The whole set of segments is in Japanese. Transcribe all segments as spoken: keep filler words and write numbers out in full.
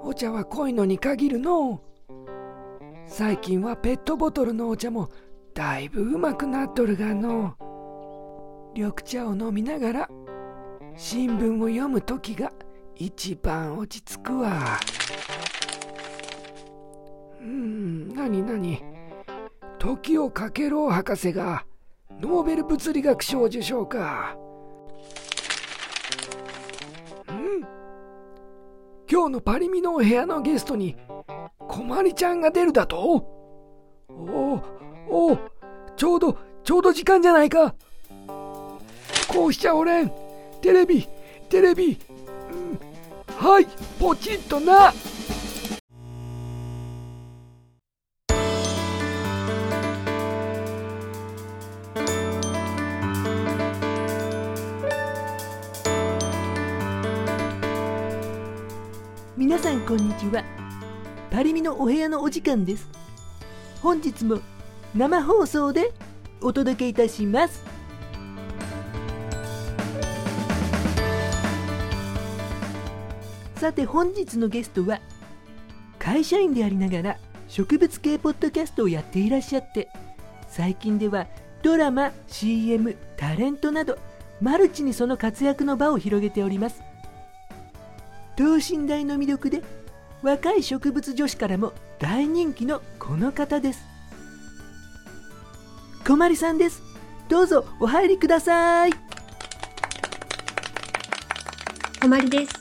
お茶は濃いのに限るの。最近はペットボトルのお茶もだいぶうまくなっとるがの。緑茶を飲みながら新聞を読むときが一番落ち着くわ。うーん、なになに、時をかけろ博士がノーベル物理学賞受賞か。うん、今日のパリミのお部屋のゲストにこまりちゃんが出るだと。おお、ちょうどちょうど時間じゃないか。こうしちゃおれん。テレビテレビ、うん、はいポチッとな。皆さんこんにちは。パリミのお部屋のお時間です。本日も生放送でお届けいたします。さて本日のゲストは、会社員でありながら植物系ポッドキャストをやっていらっしゃって、最近ではドラマ、シーエム、タレントなどマルチにその活躍の場を広げております。等身大の魅力で若い植物女子からも大人気のこの方です。こまりさんです。どうぞお入りください。こまりです。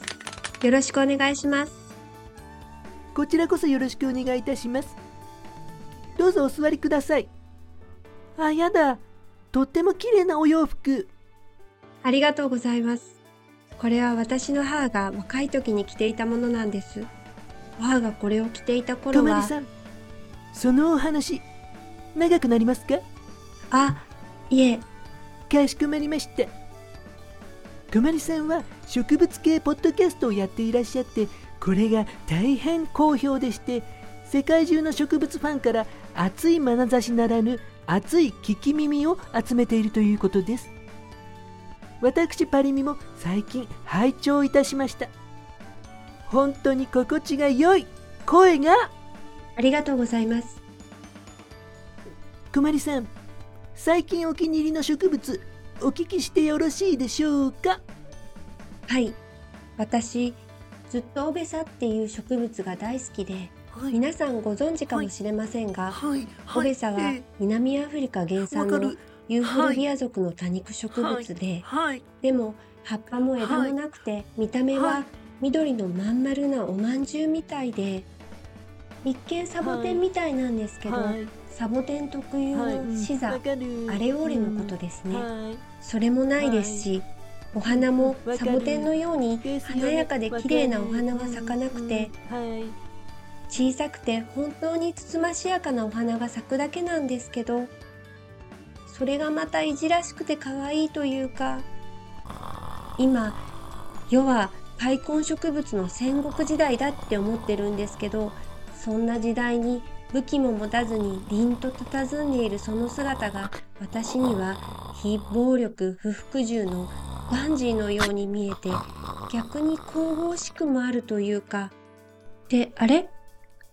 よろしくお願いします。こちらこそよろしくお願いいたします。どうぞお座りください。あ、やだ、とっても綺麗なお洋服。ありがとうございます。これは私の母が若い時に着ていたものなんです。母がこれを着ていた頃は。こまりさん、そのお話、長くなりますか？あ、いえ。かしこまりました。こまりさんは植物系ポッドキャストをやっていらっしゃって、これが大変好評でして、世界中の植物ファンから熱い眼差しならぬ熱い聞き耳を集めているということです。私パリミも最近拝聴いたしました。本当に心地が良い声が。ありがとうございます。こまりさん、最近お気に入りの植物お聞きしてよろしいでしょうか？はい、私ずっとオベサっていう植物が大好きで、はい、皆さんご存知かもしれませんが、はいはいはい、オベサは南アフリカ原産のユーフォルビア属の多肉植物で、はいはい、でも葉っぱも枝もなくて、はい、見た目は緑のまん丸なおまんじゅうみたいで、一見サボテンみたいなんですけど、はい、サボテン特有のシザ、はい、アレオーレのことですね、はい、それもないですし、お花もサボテンのように華やかで綺麗なお花は咲かなくて、小さくて本当につつましやかなお花が咲くだけなんですけど、それがまたいじらしくて可愛いというか、今世は開墾植物の戦国時代だって思ってるんですけど、そんな時代に武器も持たずに凛と佇んでいるその姿が、私には非暴力不服従のガンジーのように見えて、逆に神々しくもあるというか。で、あれ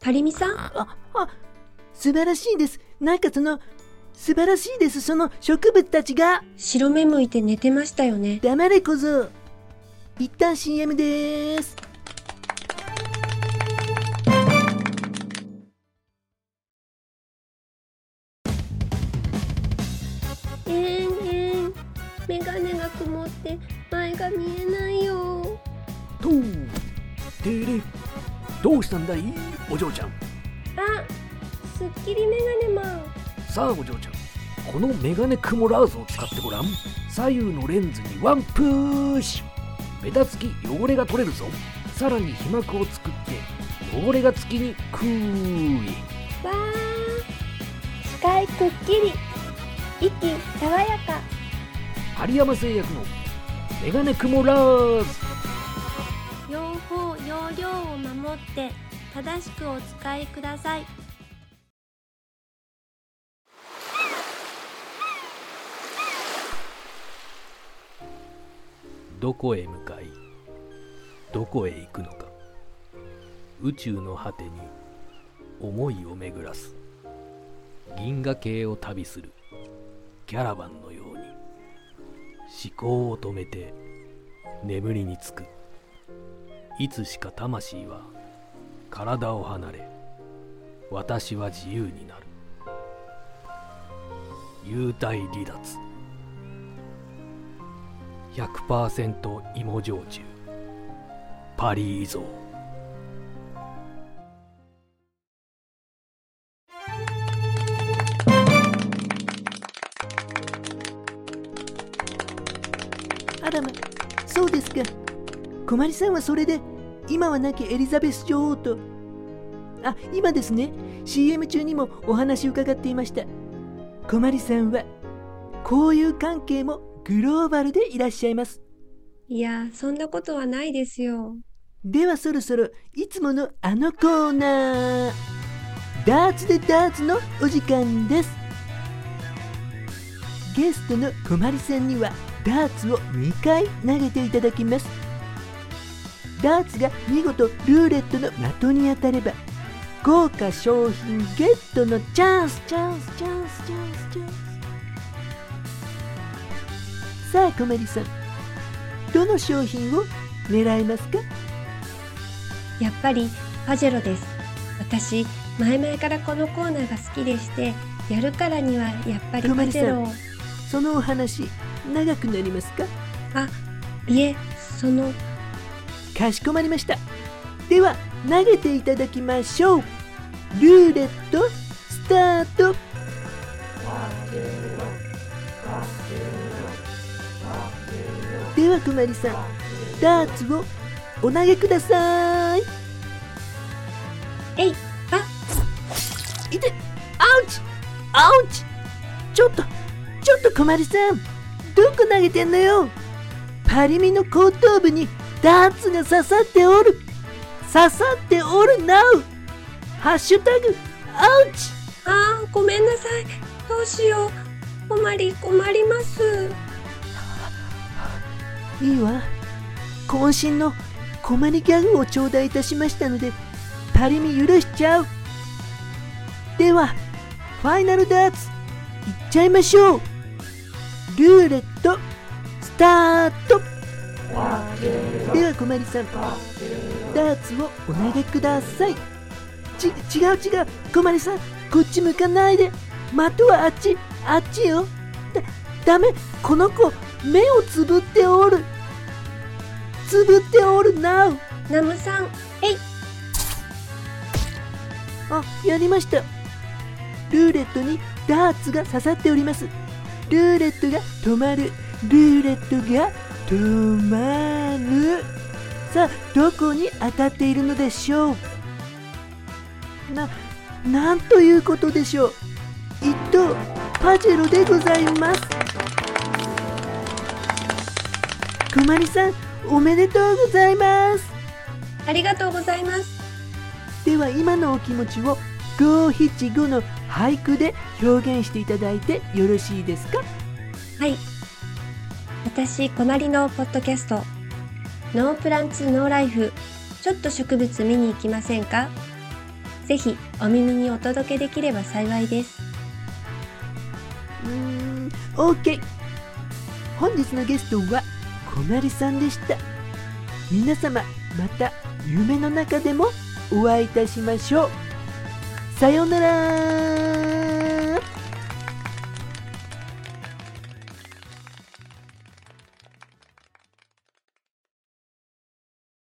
パリミさん、ああ、素晴らしいです。なんかその素晴らしいです、その植物たちが。白目向いて寝てましたよね。黙れ小僧。一旦 シーエム です。えーえー、メガネが曇って前が見えないよ。とーてれ、どうしたんだいお嬢ちゃん。あ、すっきりメガネマン。さあお嬢ちゃん、このメガネクモラーズを使ってごらん。左右のレンズにワンプッシュ、目立つき汚れが取れるぞ。さらに被膜を作って汚れがつきにくいわ。ー視界くっきり、息爽やか。有山製薬のメガネクモラーズ。用法用量を守って正しくお使いください。どこへ向かい、どこへ行くのか、宇宙の果てに思いを巡らす、銀河系を旅するキャラバンのように、思考を止めて眠りにつく。いつしか魂は体を離れ、私は自由になる。幽体離脱 ひゃくパーセント 芋焼酎パリ依存。あらま、そうですか。小まりさんはそれで、今は亡きエリザベス女王と、あ、今ですね、シーエム 中にもお話伺っていました。小まりさんは交友関係もグローバルでいらっしゃいます。いや、そんなことはないですよ。ではそろそろいつものあのコーナー、ダーツでダーツのお時間です。ゲストの小まりさんにはダーツをにかい投げていただきます。ダーツが見事ルーレットの的に当たれば豪華賞品ゲットのチャンスチャンスチャンスチャンスチャンス。さあ小まりさん、どの商品を狙いますか？やっぱりパジェロです。私前々からこのコーナーが好きでして、やるからにはやっぱりパジェロを。そのお話長くなりますか？あ、いえ、その。かしこまりました。では投げていただきましょう。ルーレットスタート。では小まりさん、ダーツをお投げください。えい、あ、いて、アウチアウチ。ちょっとちょっと小まりさん、どこ投げてんのよ。パリミの後頭部にダーツが刺さっておる、刺さっておるなう。ハッシュタグアウチ。あー、ごめんなさい、どうしよう、困り困ります。いいわ、渾身の困りギャグを頂戴いたしましたので、パリミ許しちゃう。ではファイナルダーツいっちゃいましょう。ルーレットスタート。では小まりさん、ダーツをお投げください。ち、違う違う、小まりさん、こっち向かないで。的はあっち、あっちよ。だ、ダメ、この子、目をつぶっておる。つぶっておるなう。ナムさん、えい。あ、やりました。ルーレットにダーツが刺さっております。ルーレットが止まる。ルーレットが止まる。さあ、どこに当たっているのでしょう。な、なんということでしょう。一等パジェロでございます。小まりさん、おめでとうございます。ありがとうございます。では今のお気持ちを五七五の俳句で表現していただいてよろしいですか？はい。私小まりのポッドキャスト、ノープランツノーライフ、ちょっと植物見に行きませんか？ぜひお耳にお届けできれば幸いです。うーん、 OK。 本日のゲストは小まりさんでした。皆様また夢の中でもお会いいたしましょう。さようなら。